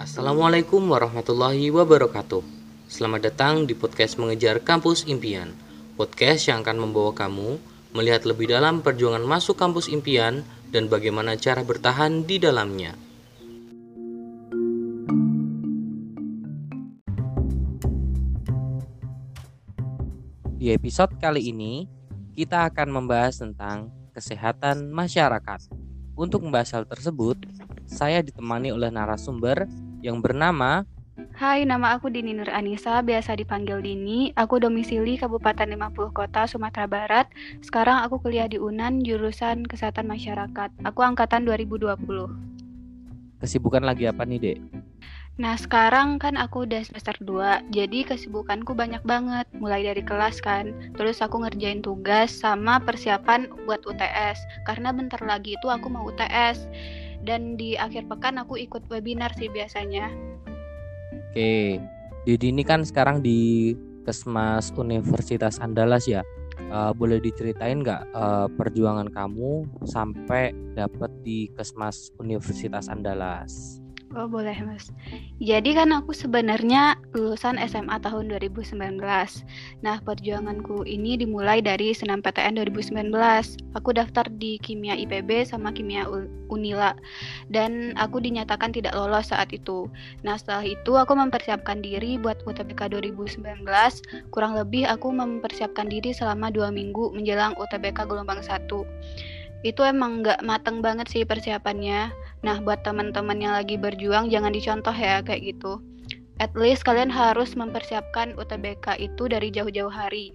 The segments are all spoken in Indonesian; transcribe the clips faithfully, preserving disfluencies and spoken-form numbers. Assalamualaikum warahmatullahi wabarakatuh. Selamat datang di podcast Mengejar Kampus Impian. Podcast yang akan membawa kamu melihat lebih dalam perjuangan masuk kampus impian dan bagaimana cara bertahan di dalamnya. Di episode kali ini, kita akan membahas tentang kesehatan masyarakat. Untuk membahas hal tersebut, saya ditemani oleh narasumber yang bernama... Hai, nama aku Dini Nur Anisa, biasa dipanggil Dini. Aku domisili Kabupaten lima puluh Kota, Sumatera Barat. Sekarang aku kuliah di UNAN, jurusan Kesehatan Masyarakat. Aku angkatan dua ribu dua puluh. Kesibukan lagi apa nih, Dek? Nah, sekarang kan aku udah semester dua, jadi kesibukanku banyak banget. Mulai dari kelas kan, terus aku ngerjain tugas sama persiapan buat U T S. Karena bentar lagi itu aku mau U T S. Dan di akhir pekan aku ikut webinar sih biasanya. Oke, Didi ini kan sekarang di Kesmas Universitas Andalas ya. Uh, boleh diceritain nggak uh, perjuangan kamu sampai dapat di Kesmas Universitas Andalas? Oh boleh mas. Jadi kan aku sebenarnya lulusan S M A tahun dua ribu sembilan belas. Nah perjuanganku ini dimulai dari S N M P T N dua ribu sembilan belas. Aku daftar di Kimia I P B sama Kimia Unila. Dan aku dinyatakan tidak lolos saat itu. Nah setelah itu aku mempersiapkan diri buat U T B K dua ribu sembilan belas. Kurang lebih aku mempersiapkan diri selama dua minggu menjelang U T B K gelombang satu. Itu emang nggak mateng banget sih persiapannya. Nah, buat teman-teman yang lagi berjuang, jangan dicontoh ya, kayak gitu. At least kalian harus mempersiapkan U T B K itu dari jauh-jauh hari.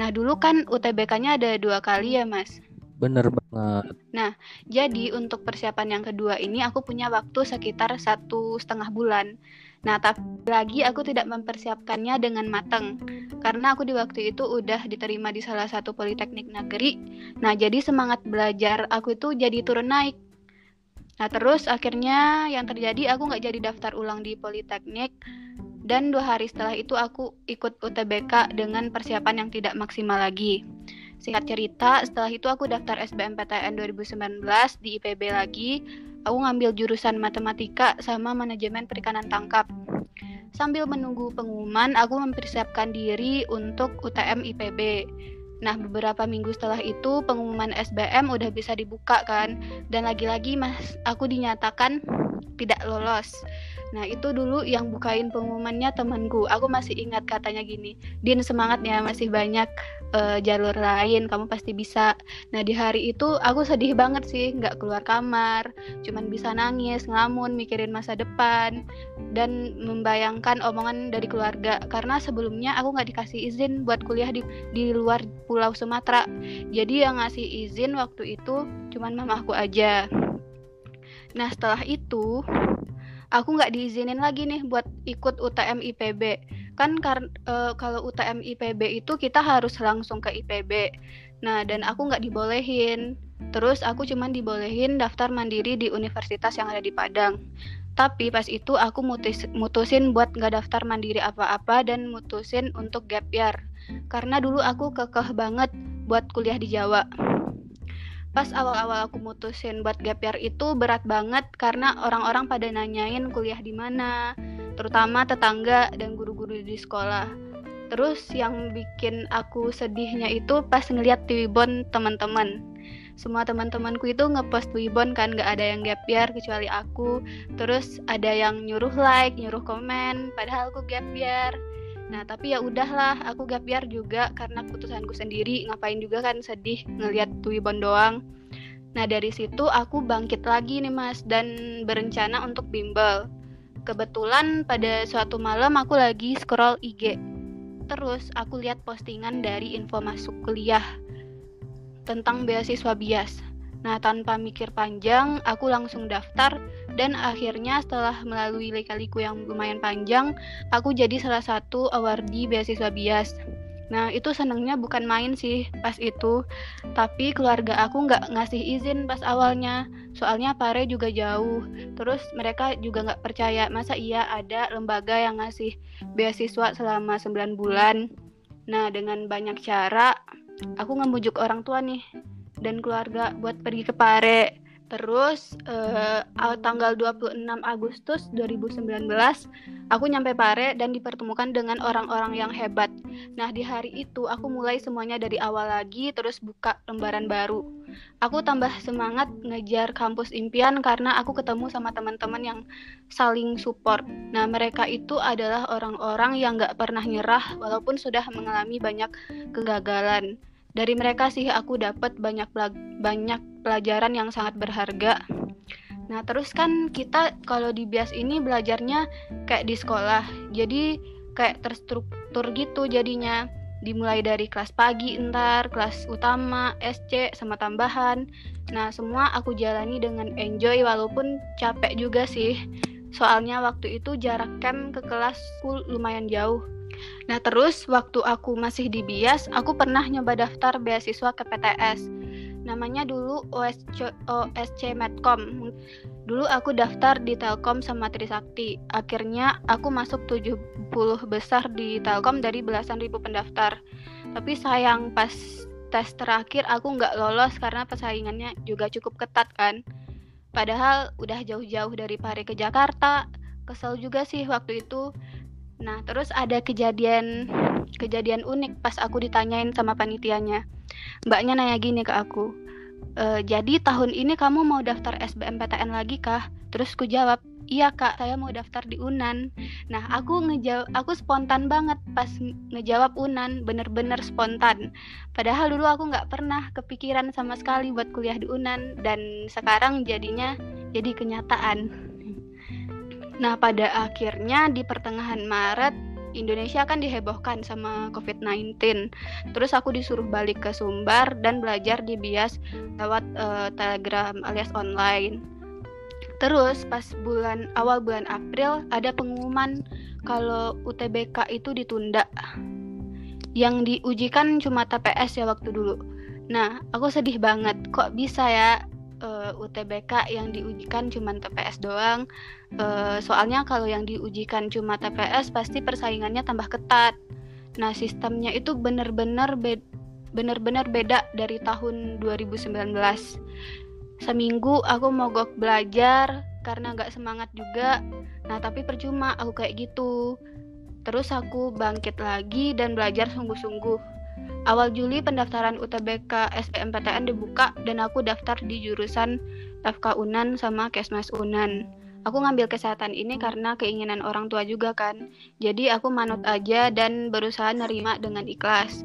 Nah, dulu kan U T B K-nya ada dua kali ya, Mas? Bener banget. Nah, jadi untuk persiapan yang kedua ini, aku punya waktu sekitar satu setengah bulan. Nah, tapi lagi aku tidak mempersiapkannya dengan matang. Karena aku di waktu itu udah diterima di salah satu Politeknik Negeri. Nah, jadi semangat belajar aku itu jadi turun naik. Nah, terus akhirnya yang terjadi aku nggak jadi daftar ulang di Politeknik. Dan dua hari setelah itu aku ikut U T B K dengan persiapan yang tidak maksimal lagi. Singkat cerita, setelah itu aku daftar S B M P T N dua ribu sembilan belas di I P B lagi. Aku ngambil jurusan matematika sama manajemen perikanan tangkap. Sambil menunggu pengumuman, aku mempersiapkan diri untuk U T M I P B. Nah, beberapa minggu setelah itu, pengumuman S B M udah bisa dibuka kan. Dan lagi-lagi, mas, aku dinyatakan tidak lolos. Nah, itu dulu yang bukain pengumumannya temanku. Aku masih ingat katanya gini, Din, semangat ya, masih banyak e, jalur lain, kamu pasti bisa. Nah, di hari itu aku sedih banget sih, nggak keluar kamar. Cuman bisa nangis, ngelamun, mikirin masa depan. Dan membayangkan omongan dari keluarga. Karena sebelumnya aku nggak dikasih izin buat kuliah di, di luar Pulau Sumatera. Jadi yang ngasih izin waktu itu cuman mamaku aja. Nah setelah itu aku nggak diizinin lagi nih buat ikut U T M I P B. Kan kar- e, kalau U T M I P B itu kita harus langsung ke I P B. Nah dan aku nggak dibolehin. Terus aku cuman dibolehin daftar mandiri di universitas yang ada di Padang. Tapi pas itu aku mutis, mutusin buat nggak daftar mandiri apa-apa dan mutusin untuk gap year. Karena dulu aku kekeh banget buat kuliah di Jawa. Pas awal-awal aku mutusin buat gap year itu berat banget karena orang-orang pada nanyain kuliah di mana, terutama tetangga dan guru-guru di sekolah. Terus yang bikin aku sedihnya itu pas ngeliat Twibbon teman-teman. Semua teman-temanku itu ngepost Twibbon kan, gak ada yang gap year kecuali aku. Terus ada yang nyuruh like, nyuruh komen, padahal aku gap year. Nah, tapi ya udahlah, aku gap year juga karena keputusanku sendiri, ngapain juga kan sedih ngelihat Twibbon doang. Nah, dari situ aku bangkit lagi nih, Mas, dan berencana untuk bimbel. Kebetulan pada suatu malam aku lagi scroll I G. Terus aku lihat postingan dari info masuk kuliah tentang beasiswa Bias. Nah, tanpa mikir panjang, aku langsung daftar. Dan akhirnya setelah melalui lika-liku yang lumayan panjang, aku jadi salah satu awardee beasiswa Bias. Nah itu senengnya bukan main sih pas itu, tapi keluarga aku nggak ngasih izin pas awalnya, soalnya Pare juga jauh. Terus mereka juga nggak percaya, masa iya ada lembaga yang ngasih beasiswa selama sembilan bulan. Nah dengan banyak cara, aku ngebujuk orang tua nih. dan keluarga buat pergi ke Pare. Terus eh, tanggal dua puluh enam Agustus dua ribu sembilan belas aku nyampe Pare dan dipertemukan dengan orang-orang yang hebat. Nah, di hari itu aku mulai semuanya dari awal lagi, terus buka lembaran baru. Aku tambah semangat ngejar kampus impian karena aku ketemu sama teman-teman yang saling support. Nah, mereka itu adalah orang-orang yang gak pernah nyerah walaupun sudah mengalami banyak kegagalan. Dari mereka sih aku dapat banyak banyak pelajaran yang sangat berharga. Nah, terus kan kita kalau di Bias ini belajarnya kayak di sekolah. Jadi kayak terstruktur gitu jadinya. Dimulai dari kelas pagi, entar, kelas utama, S C, sama tambahan. Nah, semua aku jalani dengan enjoy walaupun capek juga sih. Soalnya waktu itu jarak camp ke kelasku lumayan jauh. Nah, terus waktu aku masih di Bias, aku pernah nyoba daftar beasiswa ke P T S. Namanya dulu O S C Medcom. Dulu aku daftar di Telkom sama Trisakti. Akhirnya aku masuk tujuh puluh besar di Telkom dari belasan ribu pendaftar. Tapi sayang pas tes terakhir aku nggak lolos karena persaingannya juga cukup ketat kan. Padahal udah jauh-jauh dari Pare ke Jakarta. Kesel juga sih waktu itu. Nah, terus ada kejadian kejadian unik pas aku ditanyain sama panitianya. Mbaknya nanya gini ke aku, e, jadi tahun ini kamu mau daftar S B M P T N lagi kah? Terus ku jawab, iya kak, saya mau daftar di UNAN. Nah, aku ngeja- aku spontan banget pas ngejawab UNAN, bener-bener spontan. Padahal dulu aku nggak pernah kepikiran sama sekali buat kuliah di UNAN, dan sekarang jadinya jadi kenyataan. Nah, pada akhirnya di pertengahan Maret, Indonesia kan dihebohkan sama covid sembilan belas. Terus aku disuruh balik ke Sumbar dan belajar di Bias lewat uh, Telegram alias online. Terus pas bulan awal bulan April ada pengumuman kalau U T B K itu ditunda. Yang diujikan cuma T P S ya waktu dulu. Nah, aku sedih banget, kok bisa ya? Uh, U T B K yang diujikan cuma T P S doang. uh, Soalnya kalau yang diujikan cuma T P S pasti persaingannya tambah ketat. Nah, sistemnya itu benar-benar be- benar-benar beda dari tahun dua ribu sembilan belas. Seminggu aku mogok belajar karena gak semangat juga. Nah, tapi percuma aku kayak gitu. Terus aku bangkit lagi dan belajar sungguh-sungguh. Awal Juli pendaftaran U T B K S N M P T N dibuka dan aku daftar di jurusan F K Unand sama Kesmas Unand. Aku ngambil kesehatan ini karena keinginan orang tua juga kan. Jadi aku manut aja dan berusaha nerima dengan ikhlas.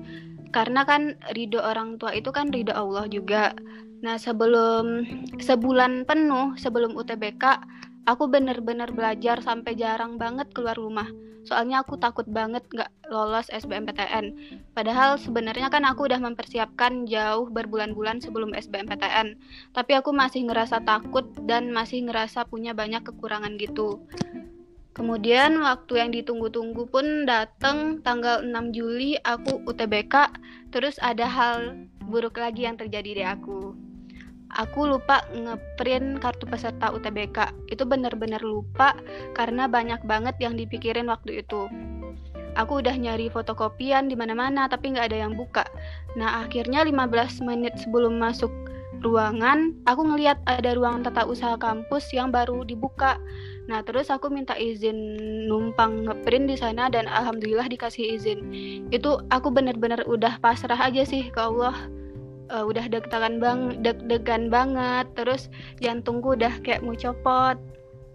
Karena kan ridho orang tua itu kan ridho Allah juga. Nah, sebelum sebulan penuh sebelum U T B K, aku bener-bener belajar sampai jarang banget keluar rumah. Soalnya aku takut banget gak lolos S B M P T N. Padahal sebenarnya kan aku udah mempersiapkan jauh berbulan-bulan sebelum S B M P T N. Tapi aku masih ngerasa takut dan masih ngerasa punya banyak kekurangan gitu. Kemudian waktu yang ditunggu-tunggu pun datang, tanggal enam Juli aku U T B K. Terus ada hal buruk lagi yang terjadi di aku. Aku lupa ngeprint kartu peserta U T B K. Itu benar-benar lupa karena banyak banget yang dipikirin waktu itu. Aku udah nyari fotokopian di mana-mana tapi nggak ada yang buka. Nah, akhirnya lima belas menit sebelum masuk ruangan, aku ngelihat ada ruang tata usaha kampus yang baru dibuka. Nah, terus aku minta izin numpang ngeprint di sana dan alhamdulillah dikasih izin. Itu aku benar-benar udah pasrah aja sih ke Allah. Uh, udah deg-degan bang, deg-degan banget, terus jantungku udah kayak mau copot.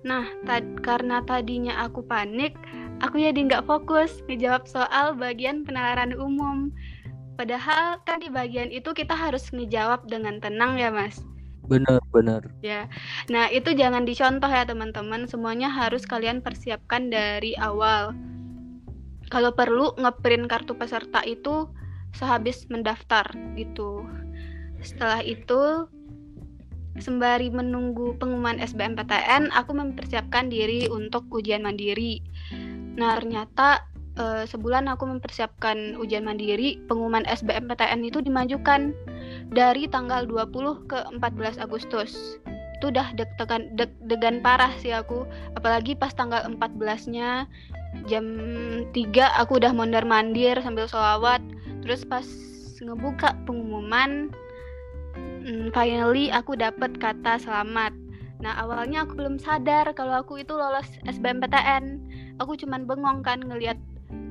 Nah, tad, karena tadinya aku panik, aku jadi nggak fokus ngejawab soal bagian penalaran umum. Padahal kan di bagian itu kita harus ngejawab dengan tenang ya mas. Benar-benar. Ya, nah itu jangan dicontoh ya teman-teman. Semuanya harus kalian persiapkan dari awal. Kalau perlu ngeprint kartu peserta itu sehabis mendaftar gitu. Setelah itu, sembari menunggu pengumuman S B M P T N, aku mempersiapkan diri untuk ujian mandiri. Nah, ternyata e, sebulan aku mempersiapkan ujian mandiri, pengumuman S B M P T N itu dimajukan dari tanggal dua puluh ke empat belas Agustus. Itu udah deg-degan, deg-degan parah sih aku, apalagi pas tanggal empat belasnya jam tiga aku udah mondar-mandir sambil sholawat. Terus pas ngebuka pengumuman, Mm, finally aku dapat kata selamat. Nah, awalnya aku belum sadar kalau aku itu lolos S B M P T N. Aku cuman bengong kan ngelihat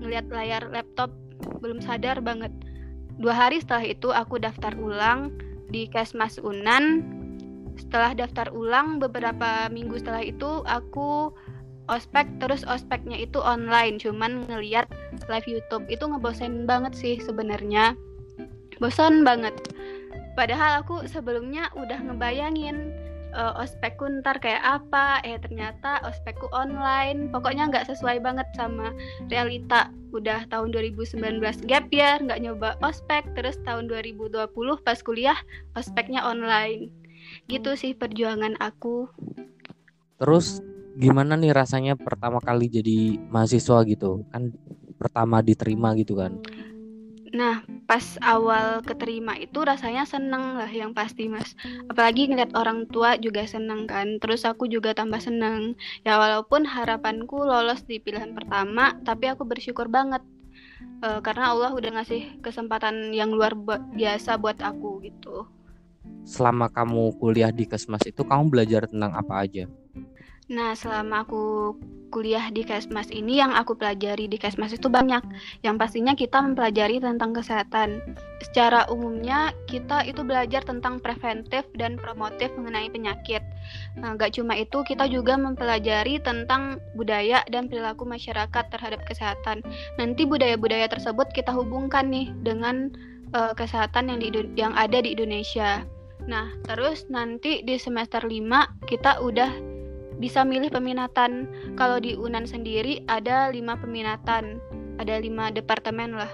ngelihat layar laptop, belum sadar banget. Dua hari setelah itu aku daftar ulang di Kesmas Unan. Setelah daftar ulang beberapa minggu setelah itu aku ospek, terus ospeknya itu online, cuman ngelihat live YouTube. Itu ngebosenin banget sih sebenarnya. Bosan banget. Padahal aku sebelumnya udah ngebayangin Uh, ospekku ntar kayak apa, eh ternyata ospekku online, pokoknya nggak sesuai banget sama realita. Udah tahun dua ribu sembilan belas gap year, nggak nyoba ospek, terus tahun dua ribu dua puluh pas kuliah ospeknya online. Gitu sih perjuangan aku. Terus gimana nih rasanya pertama kali jadi mahasiswa gitu, kan pertama diterima gitu kan? Nah, pas awal keterima itu rasanya seneng lah yang pasti, Mas. Apalagi ngeliat orang tua juga seneng kan. Terus aku juga tambah seneng. Ya walaupun harapanku lolos di pilihan pertama, tapi aku bersyukur banget e, karena Allah udah ngasih kesempatan yang luar biasa buat aku gitu. Selama kamu kuliah di Kesmas itu, kamu belajar tentang apa aja? Nah, selama aku kuliah di Kesmas ini, yang aku pelajari di Kesmas itu banyak. Yang pastinya kita mempelajari tentang kesehatan. Secara umumnya, kita itu belajar tentang preventif dan promotif mengenai penyakit. Nah, gak cuma itu, kita juga mempelajari tentang budaya dan perilaku masyarakat terhadap kesehatan. Nanti budaya-budaya tersebut kita hubungkan nih dengan uh, kesehatan yang, di, yang ada di Indonesia. Nah, terus nanti di semester lima, kita udah bisa milih peminatan. Kalau di UNAN sendiri ada lima peminatan, ada lima departemen lah.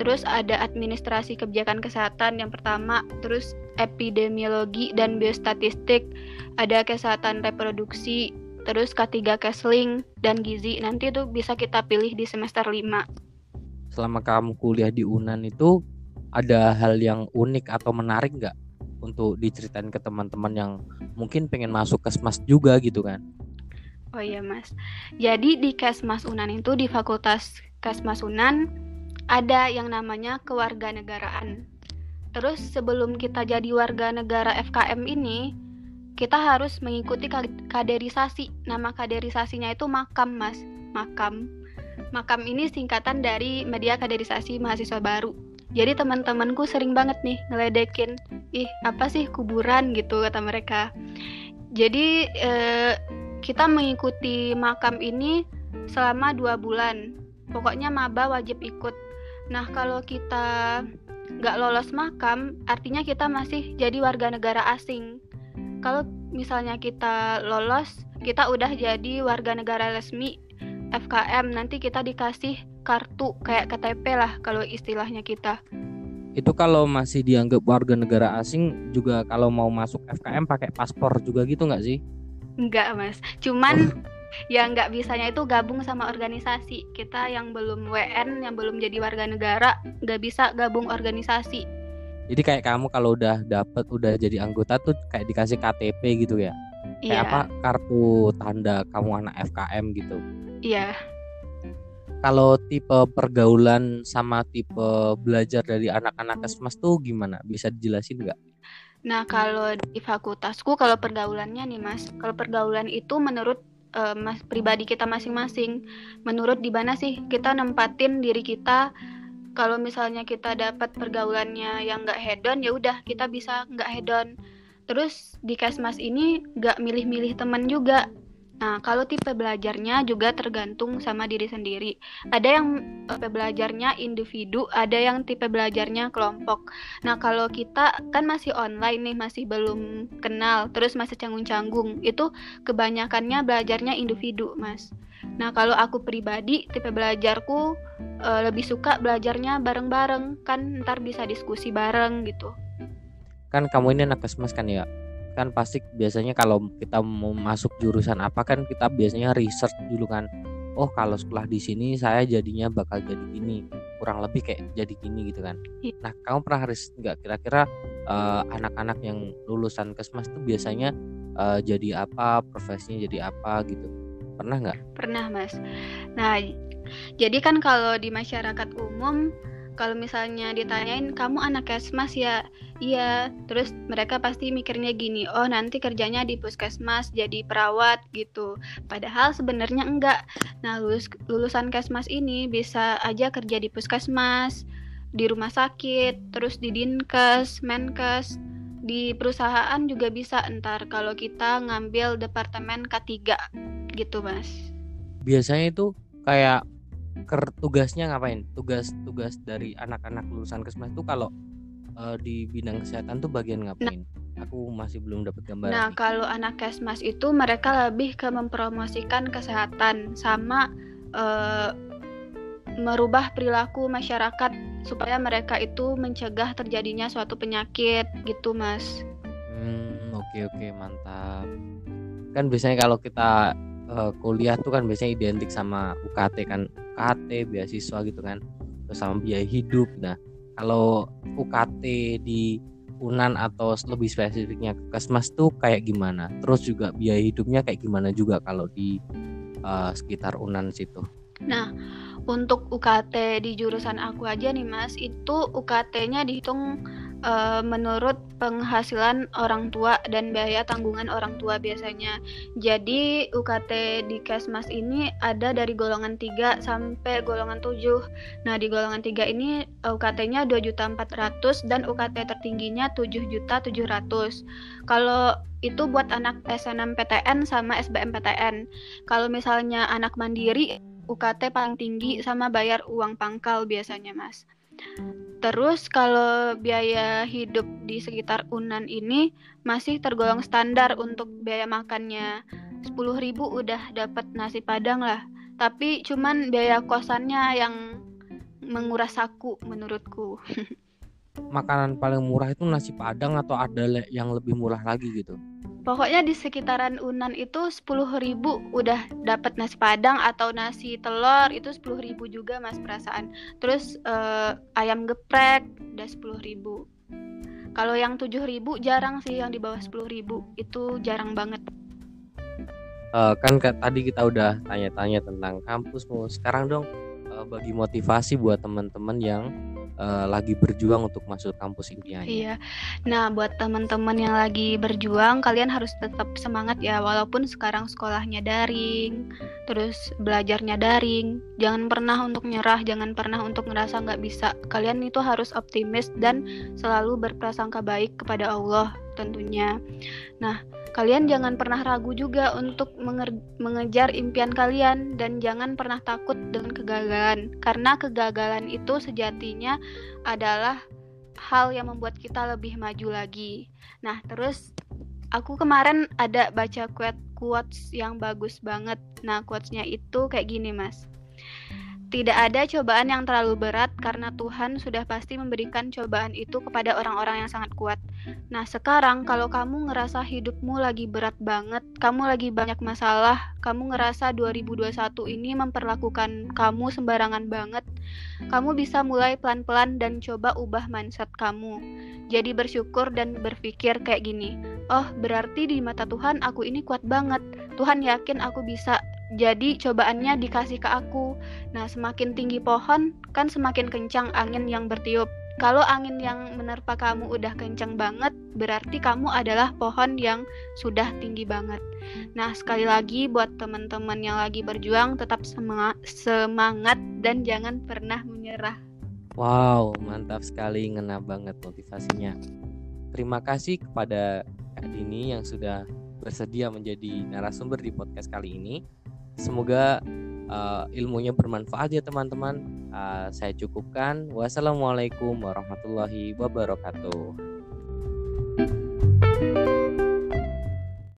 Terus ada administrasi kebijakan kesehatan yang pertama, terus epidemiologi dan biostatistik, ada kesehatan reproduksi, terus K tiga Kessling dan gizi. Nanti itu bisa kita pilih di semester lima. Selama kamu kuliah di UNAN itu ada hal yang unik atau menarik nggak untuk diceritain ke teman-teman yang mungkin pengen masuk Kesmas juga gitu kan? Oh iya, Mas. Jadi di Kesmas Unan itu, di Fakultas Kesmas Unan ada yang namanya kewarganegaraan. Terus sebelum kita jadi warga negara F K M ini, kita harus mengikuti kaderisasi. Nama kaderisasinya itu Makam, Mas. Makam. Makam ini singkatan dari Media Kaderisasi Mahasiswa Baru. Jadi teman-temanku sering banget nih ngeledekin, ih apa sih kuburan gitu kata mereka. Jadi eh, kita mengikuti Makam ini selama dua bulan. Pokoknya maba wajib ikut. Nah kalau kita nggak lolos Makam, artinya kita masih jadi warga negara asing. Kalau misalnya kita lolos, kita udah jadi warga negara resmi F K M, nanti kita dikasih kartu kayak K T P lah kalau istilahnya kita. Itu kalau masih dianggap warga negara asing juga, kalau mau masuk F K M pakai paspor juga gitu nggak sih? Nggak, Mas, cuman oh. Ya nggak bisanya itu gabung sama organisasi. Kita yang belum W N, yang belum jadi warga negara, nggak bisa gabung organisasi. Jadi kayak kamu kalau udah dapet, udah jadi anggota tuh kayak dikasih K T P gitu ya? Kayak yeah. apa, kartu tanda kamu anak F K M gitu? Iya yeah. Kalau tipe pergaulan sama tipe belajar dari anak-anak Kesmas tuh gimana? Bisa dijelasin nggak? Nah, kalau di fakultasku, kalau pergaulannya nih, Mas, kalau pergaulan itu menurut uh, mas, pribadi kita masing-masing. Menurut di mana sih kita nempatin diri kita. Kalau misalnya kita dapat pergaulannya yang nggak hedon, ya udah kita bisa nggak hedon. Terus di Kesmas ini nggak milih-milih teman juga. Nah, kalau tipe belajarnya juga tergantung sama diri sendiri. Ada yang tipe belajarnya individu, ada yang tipe belajarnya kelompok. Nah, kalau kita kan masih online nih, masih belum kenal, terus masih canggung-canggung, itu kebanyakannya belajarnya individu, Mas. Nah, kalau aku pribadi, tipe belajarku e, lebih suka belajarnya bareng-bareng, kan ntar bisa diskusi bareng gitu. Kan kamu ini anak Kesmas kan ya? Kan pasti biasanya kalau kita mau masuk jurusan apa kan kita biasanya research dulu kan. Oh, kalau sekolah di sini saya jadinya bakal jadi gini, kurang lebih kayak jadi gini gitu kan. Nah, kamu pernah harus nggak kira-kira uh, anak-anak yang lulusan Kesmas tuh biasanya uh, jadi apa, profesinya jadi apa gitu? Pernah nggak? Pernah, Mas. Nah, jadi kan kalau di masyarakat umum kalau misalnya ditanyain kamu anak Kesmas ya, iya, terus mereka pasti mikirnya gini, oh nanti kerjanya di puskesmas jadi perawat gitu, padahal sebenarnya enggak. Nah lulus, lulusan Kesmas ini bisa aja kerja di puskesmas, di rumah sakit, terus di dinkes, menkes, di perusahaan juga bisa entar kalau kita ngambil departemen K tiga gitu mas. Biasanya itu kayak ker tugasnya ngapain? Tugas-tugas dari anak-anak lulusan Kesmas itu kalau uh, di bidang kesehatan tuh bagian ngapain? Nah, aku masih belum dapat gambaran. Nah, nih. Kalau anak Kesmas itu mereka lebih ke mempromosikan kesehatan sama uh, merubah perilaku masyarakat supaya mereka itu mencegah terjadinya suatu penyakit gitu, Mas. Hmm, oke oke, mantap. Kan biasanya kalau kita uh, kuliah tuh kan biasanya identik sama U K T kan, U K T beasiswa gitu kan, terus sama biaya hidup. Nah, kalau U K T di UNAN atau lebih spesifiknya Kesmas tuh kayak gimana? Terus juga biaya hidupnya kayak gimana juga kalau di uh, sekitar UNAN situ? Nah, untuk U K T di jurusan aku aja nih Mas, itu U K T-nya dihitung Uh, menurut penghasilan orang tua dan biaya tanggungan orang tua biasanya. Jadi U K T di Kesmas ini ada dari golongan tiga sampai golongan tujuh. Nah di golongan tiga ini U K T-nya dua juta empat ratus ribu dan U K T tertingginya tujuh juta tujuh ratus ribu. Kalau itu buat anak S N M P T N sama S B M P T N. Kalau misalnya anak mandiri, U K T paling tinggi sama bayar uang pangkal biasanya mas. Terus kalau biaya hidup di sekitar UNAN ini masih tergolong standar untuk biaya makannya, sepuluh ribu udah dapat nasi padang lah. Tapi cuman biaya kosannya yang menguras saku menurutku. Makanan paling murah itu nasi padang atau ada yang lebih murah lagi gitu? Pokoknya di sekitaran UNAN itu sepuluh ribu udah dapat nasi padang atau nasi telur itu sepuluh ribu juga mas perasaan. Terus eh, ayam geprek udah sepuluh ribu. Kalau yang tujuh ribu jarang sih yang di bawah sepuluh ribu, itu jarang banget. Uh, kan k- tadi kita udah tanya-tanya tentang kampusmu. Sekarang dong uh, bagi motivasi buat teman-teman yang Uh, lagi berjuang untuk masuk kampus impiannya. Iya. Nah, buat teman-teman yang lagi berjuang, kalian harus tetap semangat ya, walaupun sekarang sekolahnya daring, terus belajarnya daring. Jangan pernah untuk nyerah, jangan pernah untuk ngerasa nggak bisa. Kalian itu harus optimis dan selalu berprasangka baik kepada Allah tentunya. Nah, kalian jangan pernah ragu juga untuk menger- mengejar impian kalian dan jangan pernah takut dengan kegagalan. Karena kegagalan itu sejatinya adalah hal yang membuat kita lebih maju lagi. Nah, terus aku kemarin ada baca quotes yang bagus banget. Nah, quotes-nya itu kayak gini, Mas. Tidak ada cobaan yang terlalu berat karena Tuhan sudah pasti memberikan cobaan itu kepada orang-orang yang sangat kuat. Nah sekarang kalau kamu ngerasa hidupmu lagi berat banget, kamu lagi banyak masalah, kamu ngerasa dua ribu dua puluh satu ini memperlakukan kamu sembarangan banget, kamu bisa mulai pelan-pelan dan coba ubah mindset kamu. Jadi bersyukur dan berpikir kayak gini, oh berarti di mata Tuhan aku ini kuat banget, Tuhan yakin aku bisa. Jadi cobaannya dikasih ke aku. Nah semakin tinggi pohon kan semakin kencang angin yang bertiup. Kalau angin yang menerpa kamu udah kencang banget, berarti kamu adalah pohon yang sudah tinggi banget. Nah sekali lagi buat teman-teman yang lagi berjuang, tetap semangat dan jangan pernah menyerah. Wow, mantap sekali, ngena banget motivasinya. Terima kasih kepada Kak Dini yang sudah bersedia menjadi narasumber di podcast kali ini. Semoga uh, ilmunya bermanfaat ya teman-teman. Uh, saya cukupkan. Wassalamualaikum warahmatullahi wabarakatuh.